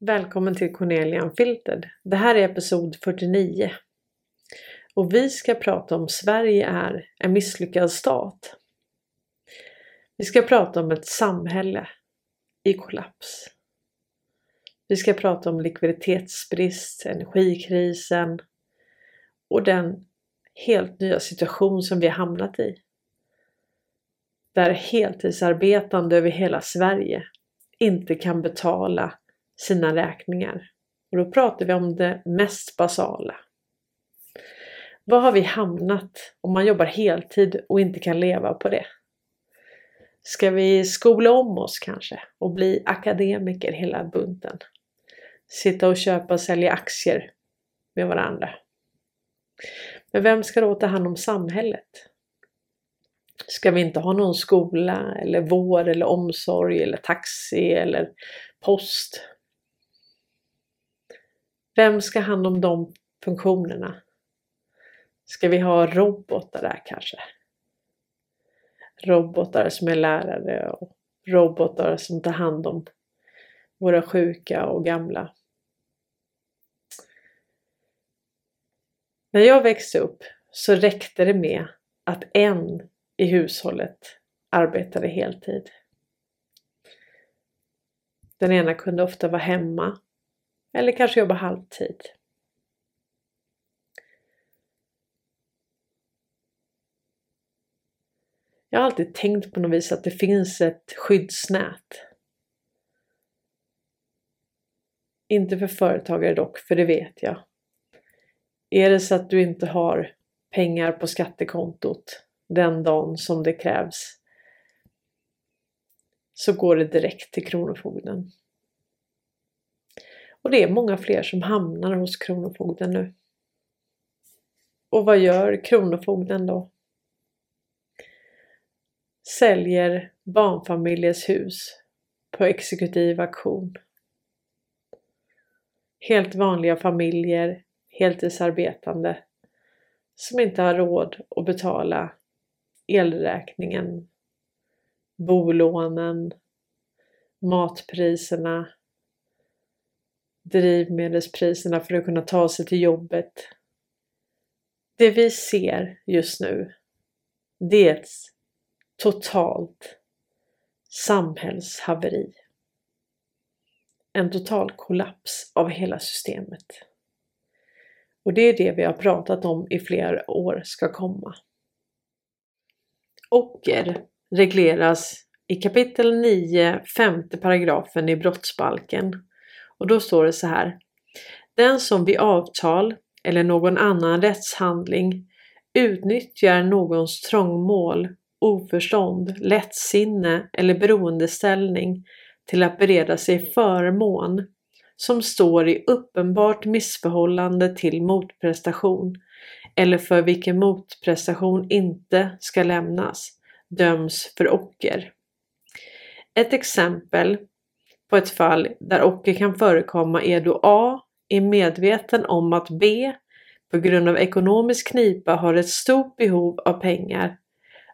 Välkommen till Cornelia unfiltered. Det här är episod 49. Och vi ska prata om Sverige är en misslyckad stat. Vi ska prata om ett samhälle i kollaps. Vi ska prata om likviditetsbrist, energikrisen och den helt nya situation som vi har hamnat i. Där heltidsarbetande över hela Sverige inte kan betala sina räkningar. Och då pratar vi om det mest basala. Vad har vi hamnat om man jobbar heltid och inte kan leva på det? Ska vi skola om oss kanske och bli akademiker hela bunten? Sitta och köpa och sälja aktier med varandra. Men vem ska då ta hand om samhället? Ska vi inte ha någon skola eller vård eller omsorg eller taxi eller post? Vem ska hand om de funktionerna? Ska vi ha robotar där kanske? Robotar som är lärare och robotar som tar hand om våra sjuka och gamla. När jag växte upp så räckte det med att en i hushållet arbetade heltid. Den ena kunde ofta vara hemma eller kanske jobba halvtid. Jag har alltid tänkt på något vis att det finns ett skyddsnät. Inte för företagare dock, för det vet jag. Är det så att du inte har pengar på skattekontot den dagen som det krävs, så går det direkt till Kronofogden. Och det är många fler som hamnar hos Kronofogden nu. Och vad gör Kronofogden då? Säljer barnfamiljers hus på exekutiv auktion. Helt vanliga familjer, heltidsarbetande, som inte har råd att betala elräkningen, bolånen, matpriserna, drivmedelspriserna för att kunna ta sig till jobbet. Det vi ser just nu, det är ett totalt samhällshaveri. En total kollaps av hela systemet. Och det är det vi har pratat om i flera år ska komma. Ocker regleras i kapitel 9, femte paragrafen i brottsbalken. Och då står det så här: den som vid avtal eller någon annan rättshandling utnyttjar någons trångmål, oförstånd, lättsinne eller beroendeställning till att bereda sig förmån som står i uppenbart missförhållande till motprestation eller för vilken motprestation inte ska lämnas, döms för ocker. Ett exempel på ett fall där ocker kan förekomma är då A är medveten om att B på grund av ekonomisk knipa har ett stort behov av pengar.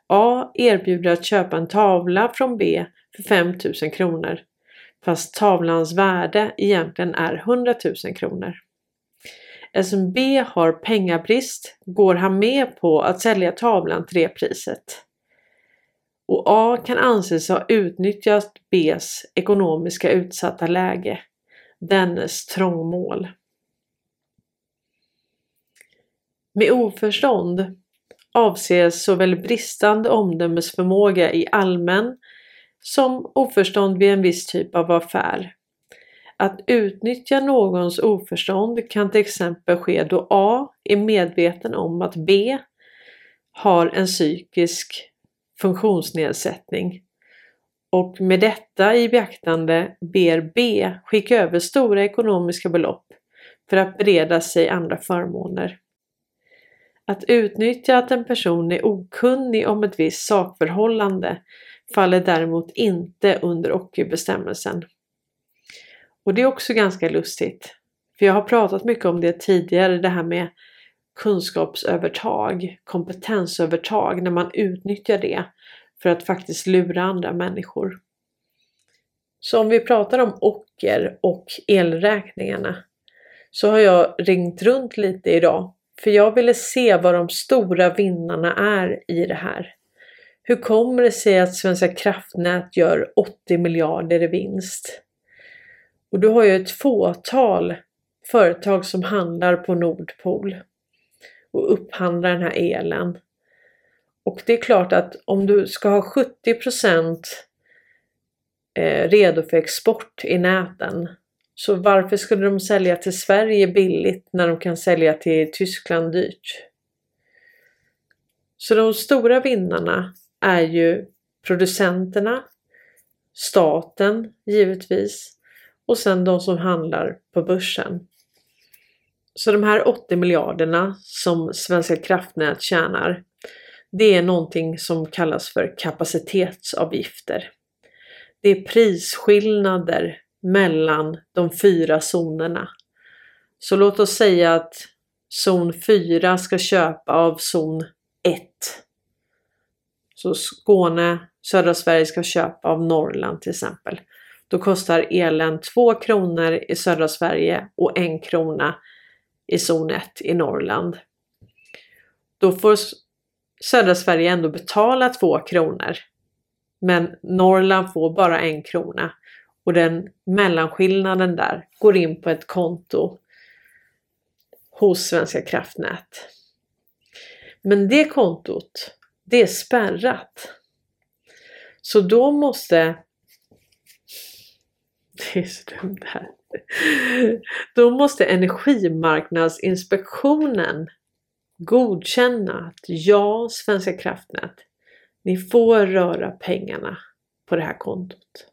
A erbjuder att köpa en tavla från B för 5 000 kronor, fast tavlans värde egentligen är 100 000 kronor. Eftersom B har pengabrist går han med på att sälja tavlan till det priset. Och A kan anses ha utnyttjat Bs ekonomiska utsatta läge, dennes trångmål. Med oförstånd avses såväl bristande omdömesförmåga i allmän som oförstånd vid en viss typ av affär. Att utnyttja någons oförstånd kan till exempel ske då A är medveten om att B har en psykisk funktionsnedsättning och med detta i beaktande ber B skicka över stora ekonomiska belopp för att bereda sig andra förmåner. Att utnyttja att en person är okunnig om ett visst sakförhållande faller däremot inte under ockerbestämmelsen. Och det är också ganska lustigt, för jag har pratat mycket om det tidigare, det här med kunskapsövertag, kompetensövertag, när man utnyttjar det för att faktiskt lura andra människor. Så om vi pratar om ocker och elräkningarna, så har jag ringt runt lite idag. För jag ville se vad de stora vinnarna är i det här. Hur kommer det sig att Svenska Kraftnät gör 80 miljarder i vinst? Och du har ju ett fåtal företag som handlar på Nordpol och upphandlar den här elen. Och det är klart att om du ska ha 70% redo för export i näten, så varför skulle de sälja till Sverige billigt när de kan sälja till Tyskland dyrt? Så de stora vinnarna är ju producenterna, staten givetvis, och sen de som handlar på börsen. Så de här 80 miljarderna som Svenska Kraftnät tjänar, det är någonting som kallas för kapacitetsavgifter. Det är prisskillnader mellan de 4 zonerna. Så låt oss säga att zon 4 ska köpa av zon 1. Så Skåne, södra Sverige ska köpa av Norrland till exempel. Då kostar elen 2 kronor i södra Sverige och 1 krona i zon 1 i Norrland. Då får södra Sverige ändå betala 2 kronor. Men Norrland får bara 1 krona. Och den mellanskillnaden där går in på ett konto hos Svenska Kraftnät. Men det kontot, det är spärrat. Så då måste... Det är så dumt här. Då måste energimarknadsinspektionen godkänna att ja, Svenska Kraftnät, ni får röra pengarna på det här kontot.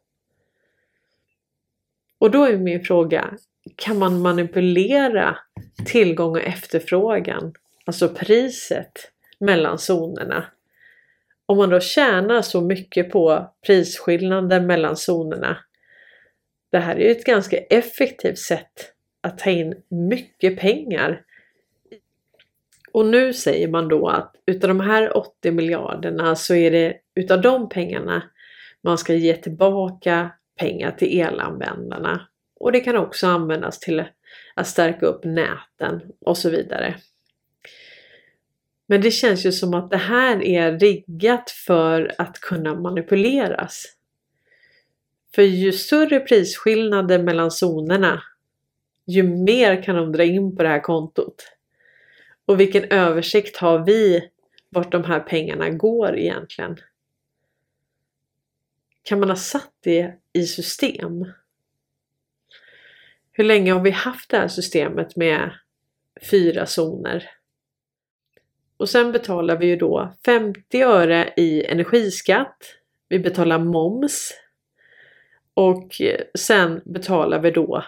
Och då är min fråga, kan man manipulera tillgång och efterfrågan, alltså priset mellan zonerna? Om man då tjänar så mycket på prisskillnaden mellan zonerna. Det här är ju ett ganska effektivt sätt att ta in mycket pengar. Och nu säger man då att utav de här 80 miljarderna så är det utav de pengarna man ska ge tillbaka pengar till elanvändarna. Och det kan också användas till att stärka upp näten och så vidare. Men det känns ju som att det här är riggat för att kunna manipuleras. För ju större prisskillnader mellan zonerna, ju mer kan de dra in på det här kontot. Och vilken översikt har vi vart de här pengarna går egentligen? Kan man ha satt det i system? Hur länge har vi haft det här systemet med 4 zoner? Och sen betalar vi ju då 50 öre i energiskatt. Vi betalar moms. Och sen betalar vi då,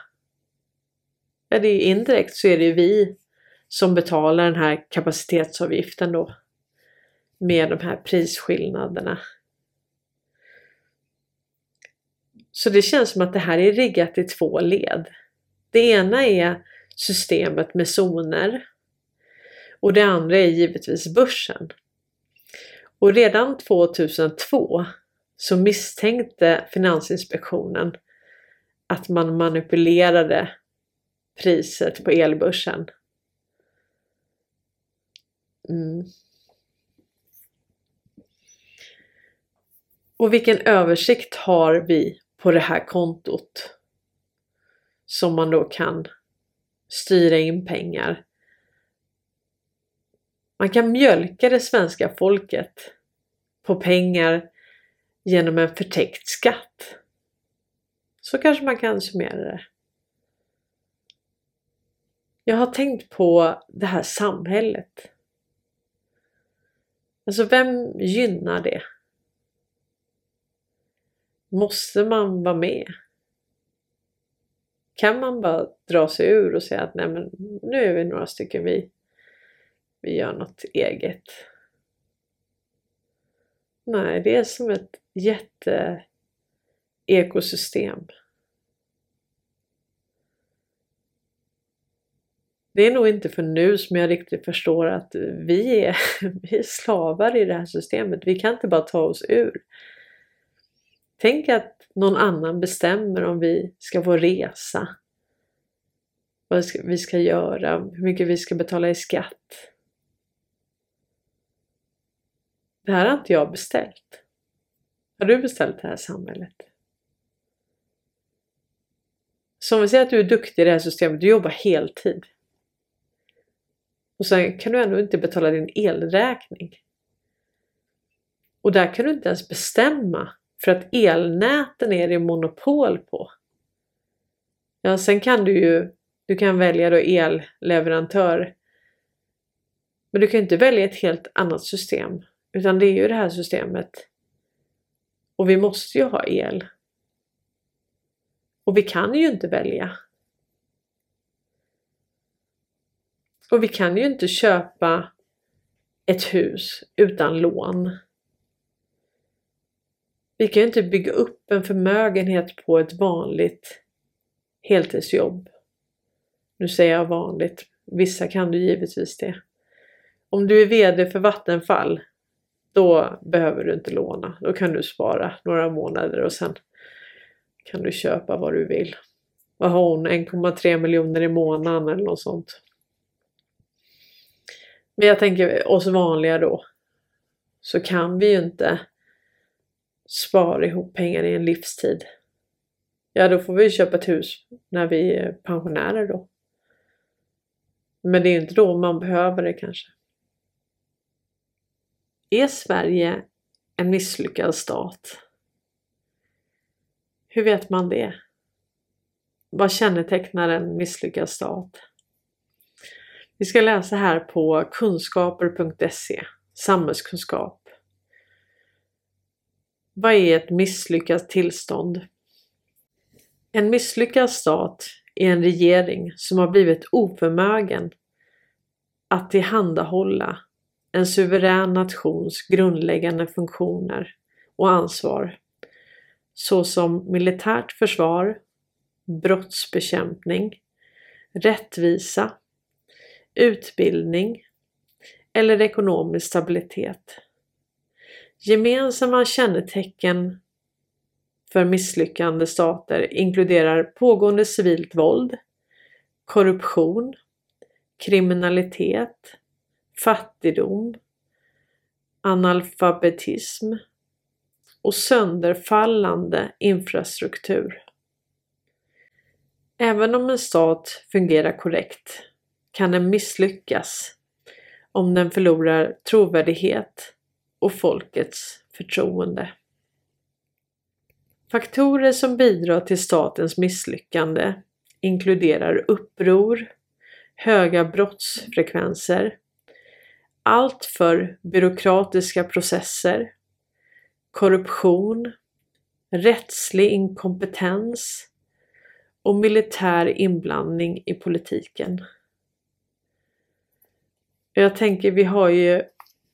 ja, det är indirekt så är det vi som betalar den här kapacitetsavgiften då med de här prisskillnaderna. Så det känns som att det här är riggat i 2 led. Det ena är systemet med zoner och det andra är givetvis börsen. Och redan 2002 så misstänkte Finansinspektionen att man manipulerade priset på elbörsen. Och vilken översikt har vi på det här kontot som man då kan styra in pengar? Man kan mjölka det svenska folket på pengar genom en förtäckt skatt. Så kanske man kan summera det. Jag har tänkt på det här samhället. Alltså vem gynnar det? Måste man vara med? Kan man bara dra sig ur och säga att nej, men nu är vi några stycken, vi gör något eget. Nej, det är som ett jätteekosystem. Det är nog inte för nu som jag riktigt förstår att vi är slavar i det här systemet. Vi kan inte bara ta oss ur. Tänk att någon annan bestämmer om vi ska vår resa. Vad vi ska göra, hur mycket vi ska betala i skatt. Det här har inte jag beställt. Har du beställt det här samhället? Så om vi säger att du är duktig i det här systemet, du jobbar heltid. Och sen kan du ändå inte betala din elräkning. Och där kan du inte ens bestämma, för att elnäten är det monopol på. Ja, sen kan du kan välja då elleverantör. Men du kan inte välja ett helt annat system. Utan det är ju det här systemet. Och vi måste ju ha el. Och vi kan ju inte välja. Och vi kan ju inte köpa ett hus utan lån. Vi kan ju inte bygga upp en förmögenhet på ett vanligt heltidsjobb. Nu säger jag vanligt. Vissa kan du givetvis det. Om du är vd för Vattenfall, då behöver du inte låna. Då kan du spara några månader och sen kan du köpa vad du vill. Vad har hon? 1,3 miljoner i månaden eller något sånt. Men jag tänker oss vanliga då. Så kan vi ju inte spara ihop pengar i en livstid. Ja, då får vi köpa ett hus när vi är pensionärer då. Men det är inte då man behöver det kanske. Är Sverige en misslyckad stat? Hur vet man det? Vad kännetecknar en misslyckad stat? Vi ska läsa här på kunskaper.se, samhällskunskap. Vad är ett misslyckat tillstånd? En misslyckad stat är en regering som har blivit oförmögen att tillhandahålla en suverän nations grundläggande funktioner och ansvar, såsom militärt försvar, brottsbekämpning, rättvisa, utbildning eller ekonomisk stabilitet. Gemensamma kännetecken för misslyckande stater inkluderar pågående civilt våld, korruption, kriminalitet, fattigdom, analfabetism och sönderfallande infrastruktur. Även om en stat fungerar korrekt kan den misslyckas om den förlorar trovärdighet och folkets förtroende. Faktorer som bidrar till statens misslyckande inkluderar uppror, höga brottsfrekvenser, alltför byråkratiska processer, korruption, rättslig inkompetens och militär inblandning i politiken. Jag tänker vi har ju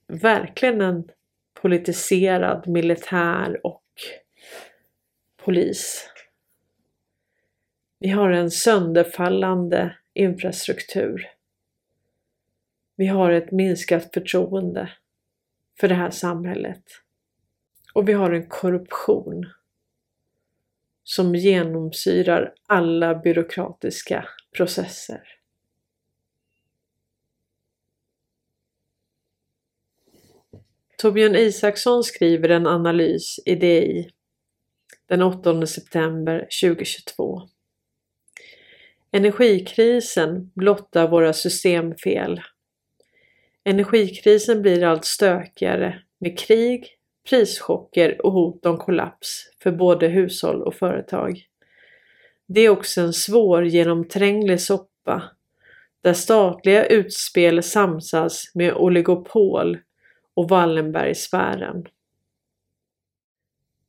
verkligen en politiserad militär och polis. Vi har en sönderfallande infrastruktur. Vi har ett minskat förtroende för det här samhället. Och vi har en korruption som genomsyrar alla byråkratiska processer. Torbjörn Isaksson skriver en analys i DI den 8 september 2022. Energikrisen blottar våra systemfel. Energikrisen blir allt stökigare med krig, prischocker och hot om kollaps för både hushåll och företag. Det är också en svår genomtränglig soppa där statliga utspel samsas med oligopol och Wallenbergsfären.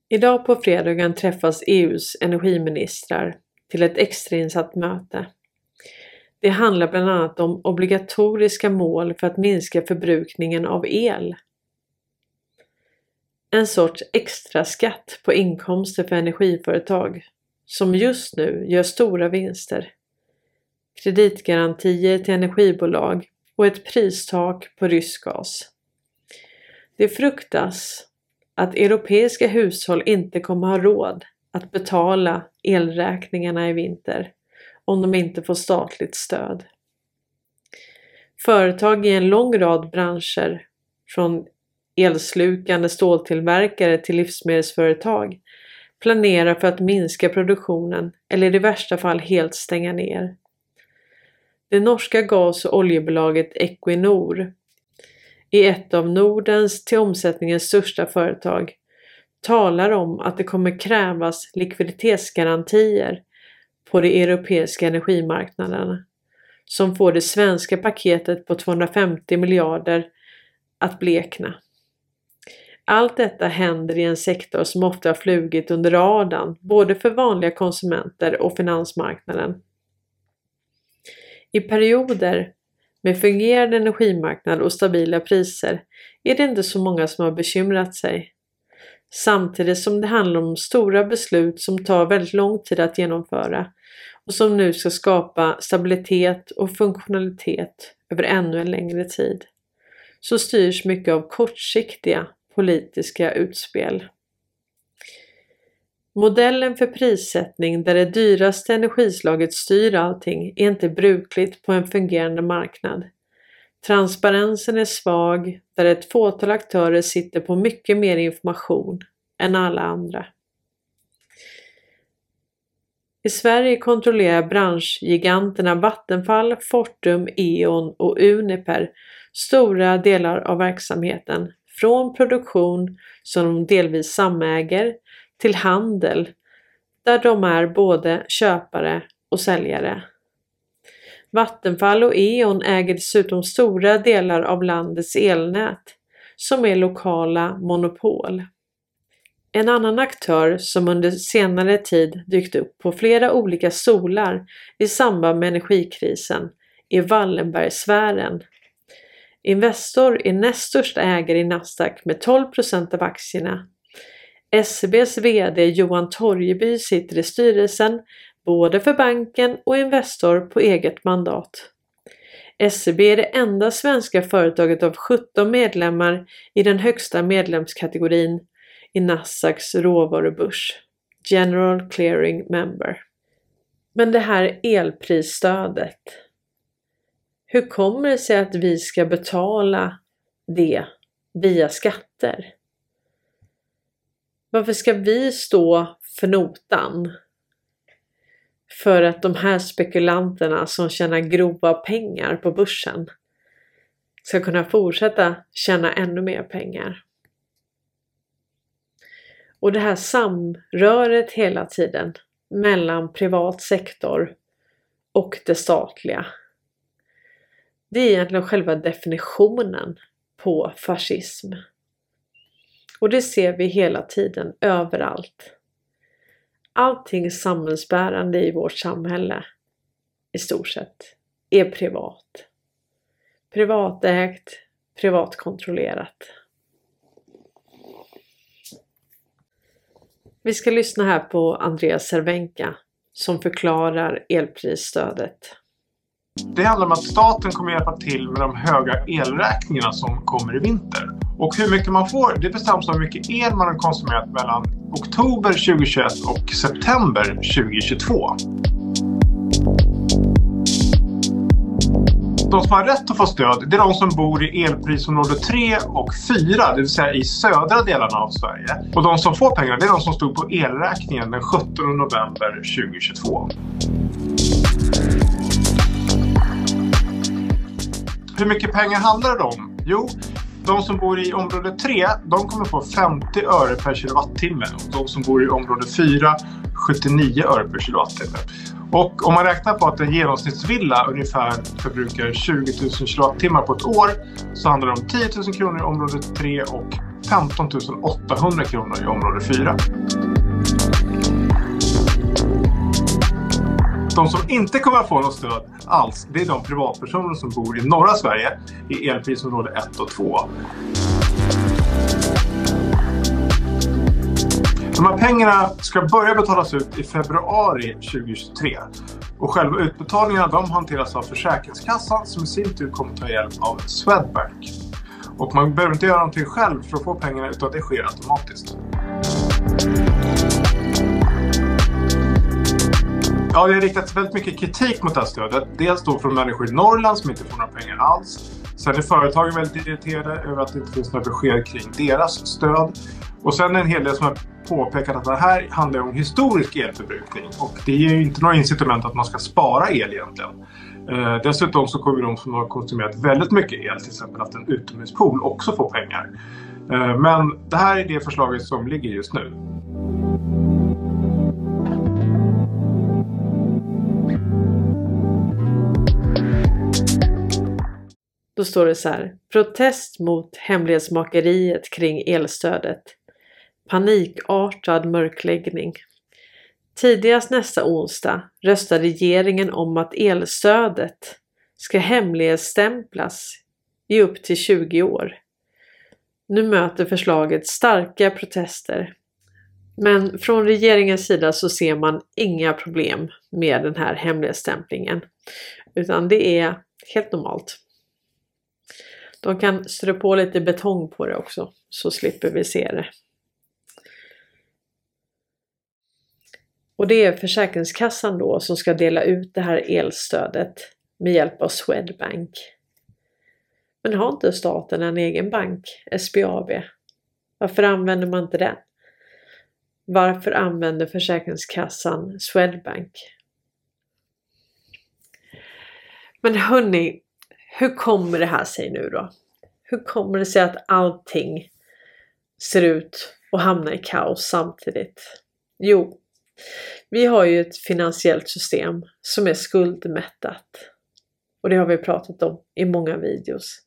Idag på fredagen träffas EU:s energiministrar till ett extrainsatt möte. Det handlar bland annat om obligatoriska mål för att minska förbrukningen av el. En sorts extra skatt på inkomster för energiföretag som just nu gör stora vinster. Kreditgarantier till energibolag och ett pristak på rysk gas. Det fruktas att europeiska hushåll inte kommer ha råd att betala elräkningarna i vinter om de inte får statligt stöd. Företag i en lång rad branscher, från elslukande ståltillverkare till livsmedelsföretag, planerar för att minska produktionen eller i värsta fall helt stänga ner. Det norska gas- och oljebolaget Equinor är ett av Nordens till omsättningens största företag, talar om att det kommer krävas likviditetsgarantier på de europeiska energimarknaderna som får det svenska paketet på 250 miljarder att blekna. Allt detta händer i en sektor som ofta har flugit under radarn både för vanliga konsumenter och finansmarknaden. I perioder med fungerande energimarknad och stabila priser är det inte så många som har bekymrat sig. Samtidigt som det handlar om stora beslut som tar väldigt lång tid att genomföra och som nu ska skapa stabilitet och funktionalitet över ännu en längre tid, så styrs mycket av kortsiktiga politiska utspel. Modellen för prissättning där det dyraste energislaget styr allting är inte brukligt på en fungerande marknad. Transparensen är svag där ett fåtal aktörer sitter på mycket mer information än alla andra. I Sverige kontrollerar branschgiganterna Vattenfall, Fortum, Eon och Uniper stora delar av verksamheten, från produktion som de delvis samäger till handel där de är både köpare och säljare. Vattenfall och Eon äger dessutom stora delar av landets elnät som är lokala monopol. En annan aktör som under senare tid dykt upp på flera olika solar i samband med energikrisen är Wallenbergsfären. Investor är näst största ägare i Nasdaq med 12% av aktierna. SBs vd Johan Torgeby sitter i styrelsen både för banken och Investor på eget mandat. SEB är det enda svenska företaget av 17 medlemmar i den högsta medlemskategorin i Nasdaqs råvarubörs, General Clearing Member. Men det här elprisstödet, hur kommer det sig att vi ska betala det via skatter? Varför ska vi stå för notan för att de här spekulanterna som tjänar grova pengar på börsen ska kunna fortsätta tjäna ännu mer pengar? Och det här samröret hela tiden mellan privat sektor och det statliga, det är egentligen själva definitionen på fascism. Och det ser vi hela tiden, överallt. Allting samhällsbärande i vårt samhälle, i stort sett, är privat. Privatägt, privatkontrollerat. Vi ska lyssna här på Andreas Zervenka som förklarar elprisstödet. Det handlar om att staten kommer hjälpa till med de höga elräkningarna som kommer i vinter. Och hur mycket man får, det bestäms av hur mycket el man har konsumerat mellan oktober 2021 och september 2022. De som har rätt att få stöd, det är de som bor i elprisområde 3 och 4, det vill säga i södra delarna av Sverige. Och de som får pengar, det är de som stod på elräkningen den 17 november 2022. Hur mycket pengar handlar det om? Jo, de som bor i område 3, de kommer få 50 öre per kilowattimme. Och de som bor i område 4, 79 öre per kilowattimme. Och om man räknar på att en genomsnittsvilla ungefär förbrukar 20 000 kilowattimmar på ett år, så handlar det om 10 000 kronor i område 3 och 15 800 kronor i område 4. De som inte kommer få något stöd alls, det är de privatpersoner som bor i norra Sverige i elprisområde 1 och 2. De här pengarna ska börja betalas ut i februari 2023. Och själva utbetalningarna, de hanteras av Försäkringskassan som i sin tur kommer ta hjälp av Swedbank. Och man behöver inte göra någonting själv för att få pengarna, utan det sker automatiskt. Ja, det har riktats väldigt mycket kritik mot det här stödet. Dels då från människor i Norrland som inte får några pengar alls. Sen är företagen väldigt irriterade över att det inte finns några besked kring deras stöd. Och sen är en hel del som har påpekat att det här handlar om historisk elförbrukning. Och det är ju inte några incitament att man ska spara el egentligen. Dessutom så kommer de som har konsumerat väldigt mycket el, till exempel att en utomhuspool, också få pengar. Men det här är det förslaget som ligger just nu. Då står det så här: protest mot hemlighetsmakeriet kring elstödet. Panikartad mörkläggning. Tidigast nästa onsdag röstar regeringen om att elstödet ska hemlighetsstämplas i upp till 20 år. Nu möter förslaget starka protester. Men från regeringens sida så ser man inga problem med den här hemlighetsstämplingen. Utan det är helt normalt. De kan strö på lite betong på det också, så slipper vi se det. Och det är Försäkringskassan då som ska dela ut det här elstödet med hjälp av Swedbank. Men har inte staten en egen bank, SBAB? Varför använder man inte den? Varför använder Försäkringskassan Swedbank? Men hörni, hur kommer det här sig nu då? Hur kommer det sig att allting ser ut och hamnar i kaos samtidigt? Jo, vi har ju ett finansiellt system som är skuldmättat. Och det har vi pratat om i många videos.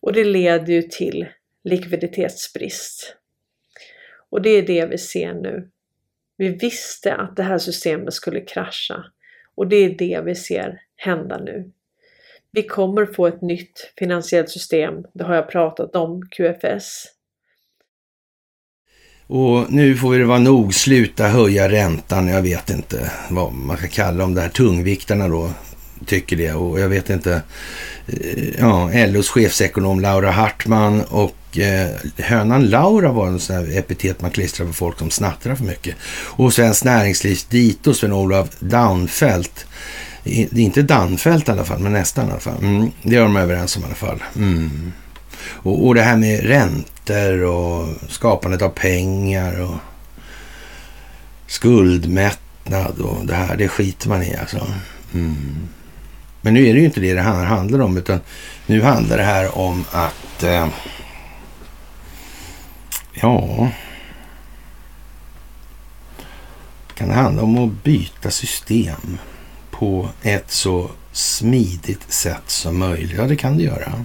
Och det leder ju till likviditetsbrist. Och det är det vi ser nu. Vi visste att det här systemet skulle krascha. Och det är det vi ser hända nu. Vi kommer få ett nytt finansiellt system, det har jag pratat om, QFS. Och nu får det vara nog, sluta höja räntan, jag vet inte vad man ska kalla dem där, tungviktarna då, tycker det. Och jag vet inte, ja, LOs chefsekonom Laura Hartman och hönan Laura var en sån här epitet man klistrar på folk som snattrar för mycket. Och Svensk Näringslivs dito Sven-Olof Downfält. Det är inte Danfält i alla fall, men nästan i alla fall. Det är de överens om i alla fall. Och det här med räntor och skapandet av pengar och skuldmättnad och det här, det skiter man i alltså. Men nu är det ju inte det här handlar om, utan nu handlar det här om att kan det handla om att byta system på ett så smidigt sätt som möjligt. Ja, det kan det göra.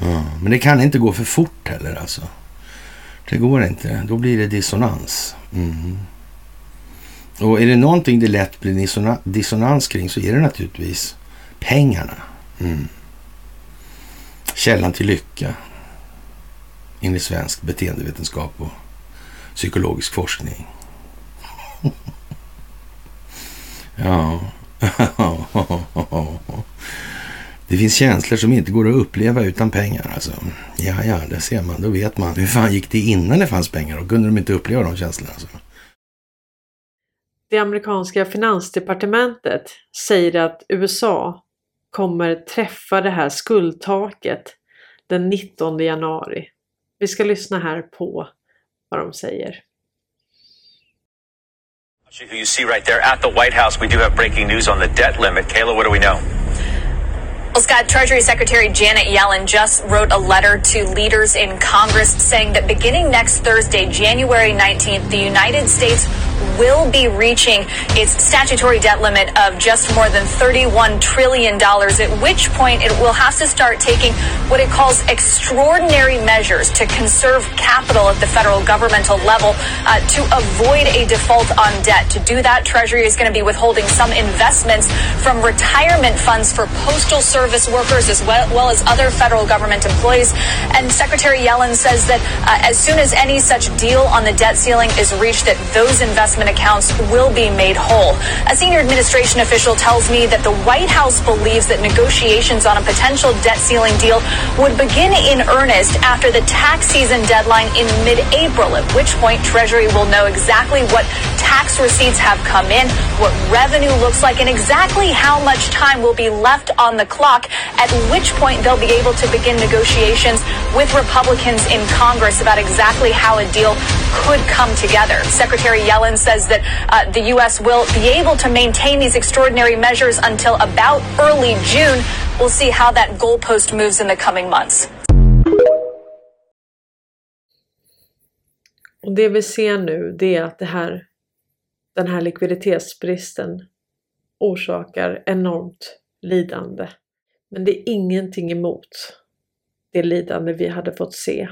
Ja, men det kan inte gå för fort heller alltså. Det går inte. Då blir det dissonans. Och är det någonting det lätt blir dissonans kring, så är det naturligtvis pengarna. Källan till lycka. Enligt svensk beteendevetenskap och psykologisk forskning. Ja. Det finns känslor som inte går att uppleva utan pengar alltså. Ja, det ser man, då vet man. Hur fan gick det innan det fanns pengar? Då kunde de inte uppleva de känslorna alltså. Det amerikanska finansdepartementet säger att USA kommer träffa det här skuldtaket den 19 januari. Vi ska lyssna här på vad de säger. Who you see right there at the White House. We do have breaking news on the debt limit. Kayla, what do we know? Well, Scott, Treasury Secretary Janet Yellen just wrote a letter to leaders in Congress saying that beginning next Thursday, January 19th, the United States will be reaching its statutory debt limit of just more than $31 trillion, at which point it will have to start taking what it calls extraordinary measures to conserve capital at the federal governmental level to avoid a default on debt. To do that, Treasury is going to be withholding some investments from retirement funds for postal service service workers as well as other federal government employees. And Secretary Yellen says that as soon as any such deal on the debt ceiling is reached, that those investment accounts will be made whole. A senior administration official tells me that the White House believes that negotiations on a potential debt ceiling deal would begin in earnest after the tax season deadline in mid-April, at which point Treasury will know exactly what tax receipts have come in, what revenue looks like, and exactly how much time will be left on the clock, at which point they'll be able to begin negotiations with Republicans in Congress about exactly how a deal could come together. Secretary Yellen says that the U.S. will be able to maintain these extraordinary measures until about early June. We'll see how that goalpost moves in the coming months. Och det vi ser nu, det är att den här likviditetsbristen orsakar enormt lidande. Men det är ingenting emot det lidande vi hade fått se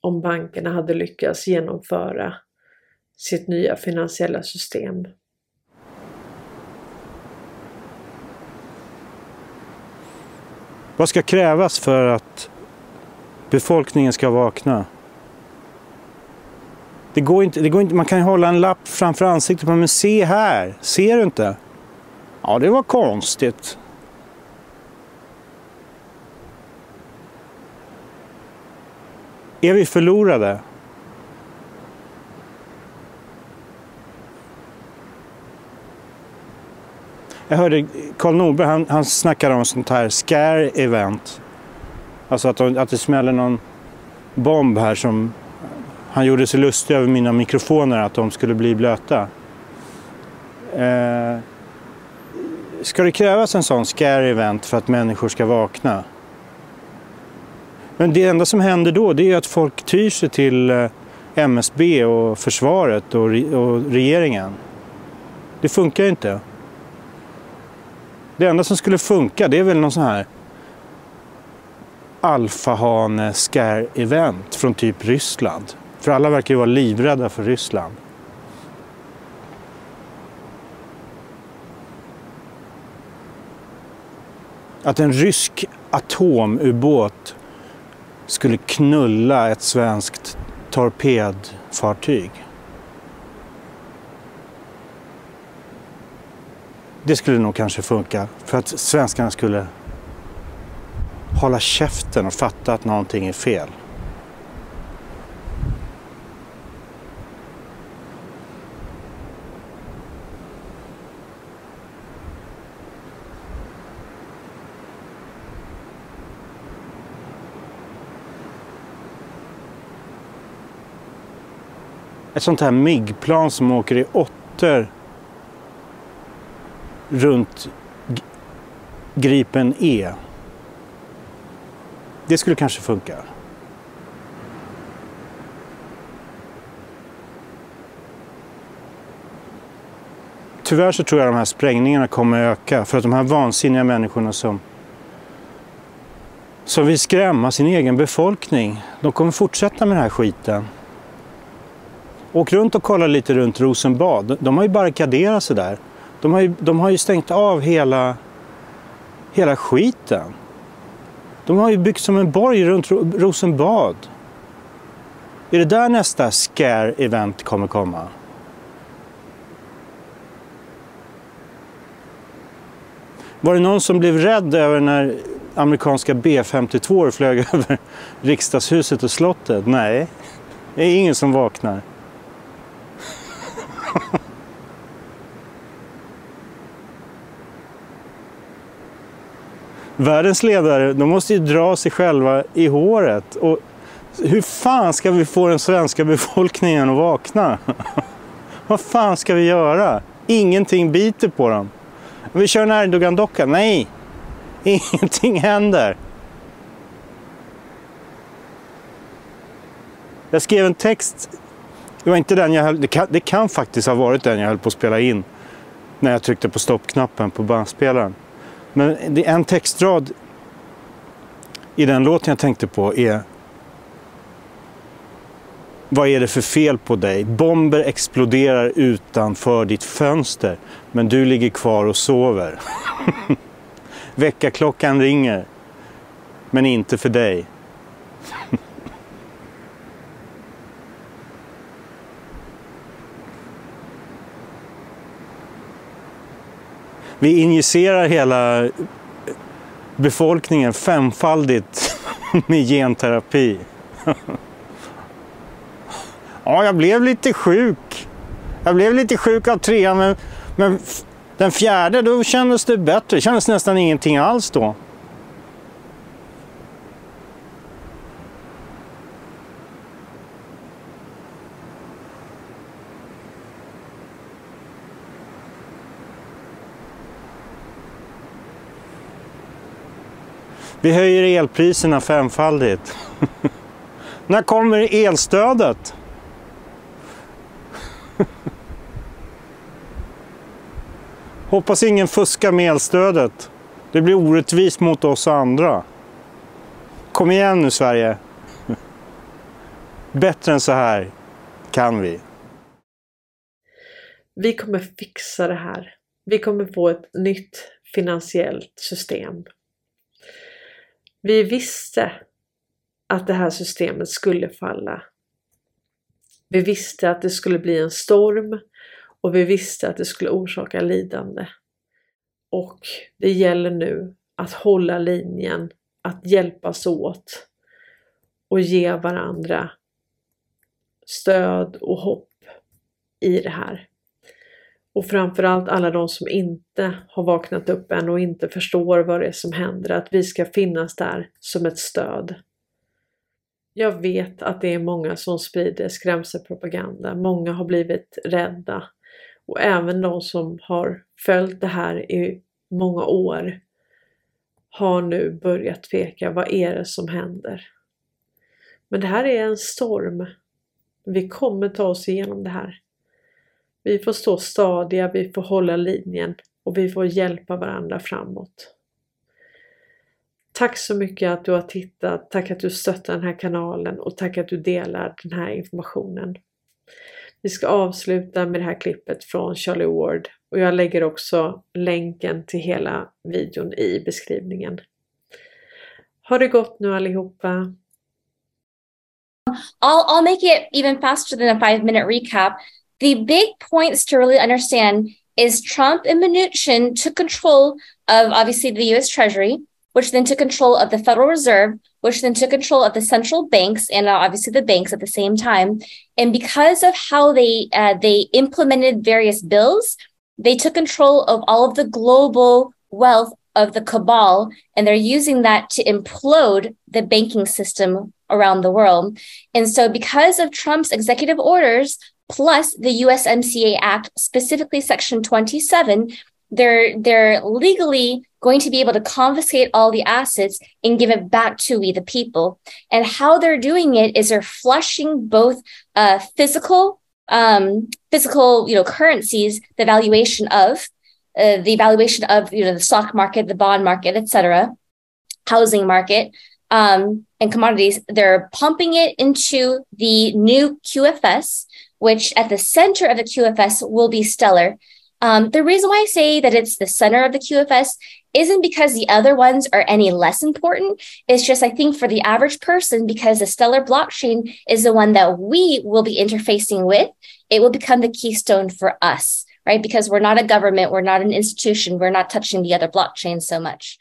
om bankerna hade lyckats genomföra sitt nya finansiella system. Vad ska krävas för att befolkningen ska vakna? Det går inte, man kan hålla en lapp framför ansiktet på, men se här, ser du inte? Ja, det var konstigt. Är vi förlorade? Jag hörde Carl Norberg, han snackade om sånt här scare event. Alltså att det smäller någon bomb här som... Han gjorde sig lustig över mina mikrofoner, att de skulle bli blöta. Ska det krävas en sån scary event för att människor ska vakna? Men det enda som händer då, det är att folk tyr sig till MSB och försvaret och regeringen. Det funkar ju inte. Det enda som skulle funka, det är väl någon sån här alfahane scare event från typ Ryssland. För alla verkar ju vara livrädda för Ryssland. Att en rysk atomubåt skulle knulla ett svenskt torpedfartyg. Det skulle nog kanske funka för att svenskarna skulle hålla käften och fatta att någonting är fel. Ett sånt här MIG-plan som åker i åttor runt Gripen E. Det skulle kanske funka. Tyvärr så tror jag de här sprängningarna kommer öka. För att de här vansinniga människorna som vill skrämma sin egen befolkning, de kommer fortsätta med den här skiten. Åk runt och kolla lite runt Rosenbad. De har ju barrikaderat sig där. De har ju stängt av hela skiten. De har ju byggt som en borg runt Rosenbad. Är det där nästa scare-event kommer komma? Var det någon som blev rädd över när amerikanska B-52 flög över riksdagshuset och slottet? Nej, det är ingen som vaknar. Världens ledare, de måste ju dra sig själva i håret. Och hur fan ska vi få den svenska befolkningen att vakna? Vad fan ska vi göra? Ingenting biter på dem. Vi kör en Erdogan-docka. Nej, ingenting händer. Jag skrev en text. Det var inte den jag höll, det kan faktiskt ha varit den jag höll på att spela in när jag tryckte på stoppknappen på bandspelaren. Men det är en textrad i den låten jag tänkte på är: vad är det för fel på dig? Bomber exploderar utanför ditt fönster, men du ligger kvar och sover. Väckarklockan ringer. Men inte för dig. Vi injicerar hela befolkningen femfaldigt med genterapi. Ja, jag blev lite sjuk. Jag blev lite sjuk av 3, men den 4, då kändes det bättre. Det kändes nästan ingenting alls då. Vi höjer elpriserna femfaldigt. När kommer elstödet? Hoppas ingen fuskar med elstödet. Det blir orättvist mot oss och andra. Kom igen nu, Sverige. Bättre än så här kan vi. Vi kommer fixa det här. Vi kommer få ett nytt finansiellt system. Vi visste att det här systemet skulle falla. Vi visste att det skulle bli en storm och vi visste att det skulle orsaka lidande. Och det gäller nu att hålla linjen, att hjälpas åt och ge varandra stöd och hopp i det här. Och framförallt alla de som inte har vaknat upp än och inte förstår vad det är som händer. Att vi ska finnas där som ett stöd. Jag vet att det är många som sprider skrämselpropaganda. Många har blivit rädda. Och även de som har följt det här i många år har nu börjat tveka. Vad är det som händer? Men det här är en storm. Vi kommer ta oss igenom det här. Vi får stå stadiga, vi får hålla linjen och vi får hjälpa varandra framåt. Tack så mycket att du har tittat, tack att du stöttar den här kanalen och tack att du delar den här informationen. Vi ska avsluta med det här klippet från Charlie Ward och jag lägger också länken till hela videon i beskrivningen. Ha det gott nu allihopa! I'll make it even faster than a 5-minute recap. The big points to really understand is Trump and Mnuchin took control of, obviously, the U.S. Treasury, which then took control of the Federal Reserve, which then took control of the central banks and obviously the banks at the same time. And because of how they implemented various bills, they took control of all of the global wealth of the cabal, and they're using that to implode the banking system around the world. And so because of Trump's executive orders, plus the USMCA Act, specifically Section 27, they're legally going to be able to confiscate all the assets and give it back to we the people. And how they're doing it is they're flushing both physical currencies, the valuation of the stock market, the bond market, etc., housing market, and commodities. They're pumping it into the new QFS, which at the center of the QFS will be Stellar. The reason why I say that it's the center of the QFS isn't because the other ones are any less important. It's just, I think, for the average person, because the Stellar blockchain is the one that we will be interfacing with. It will become the keystone for us, right? Because we're not a government, we're not an institution, we're not touching the other blockchains so much.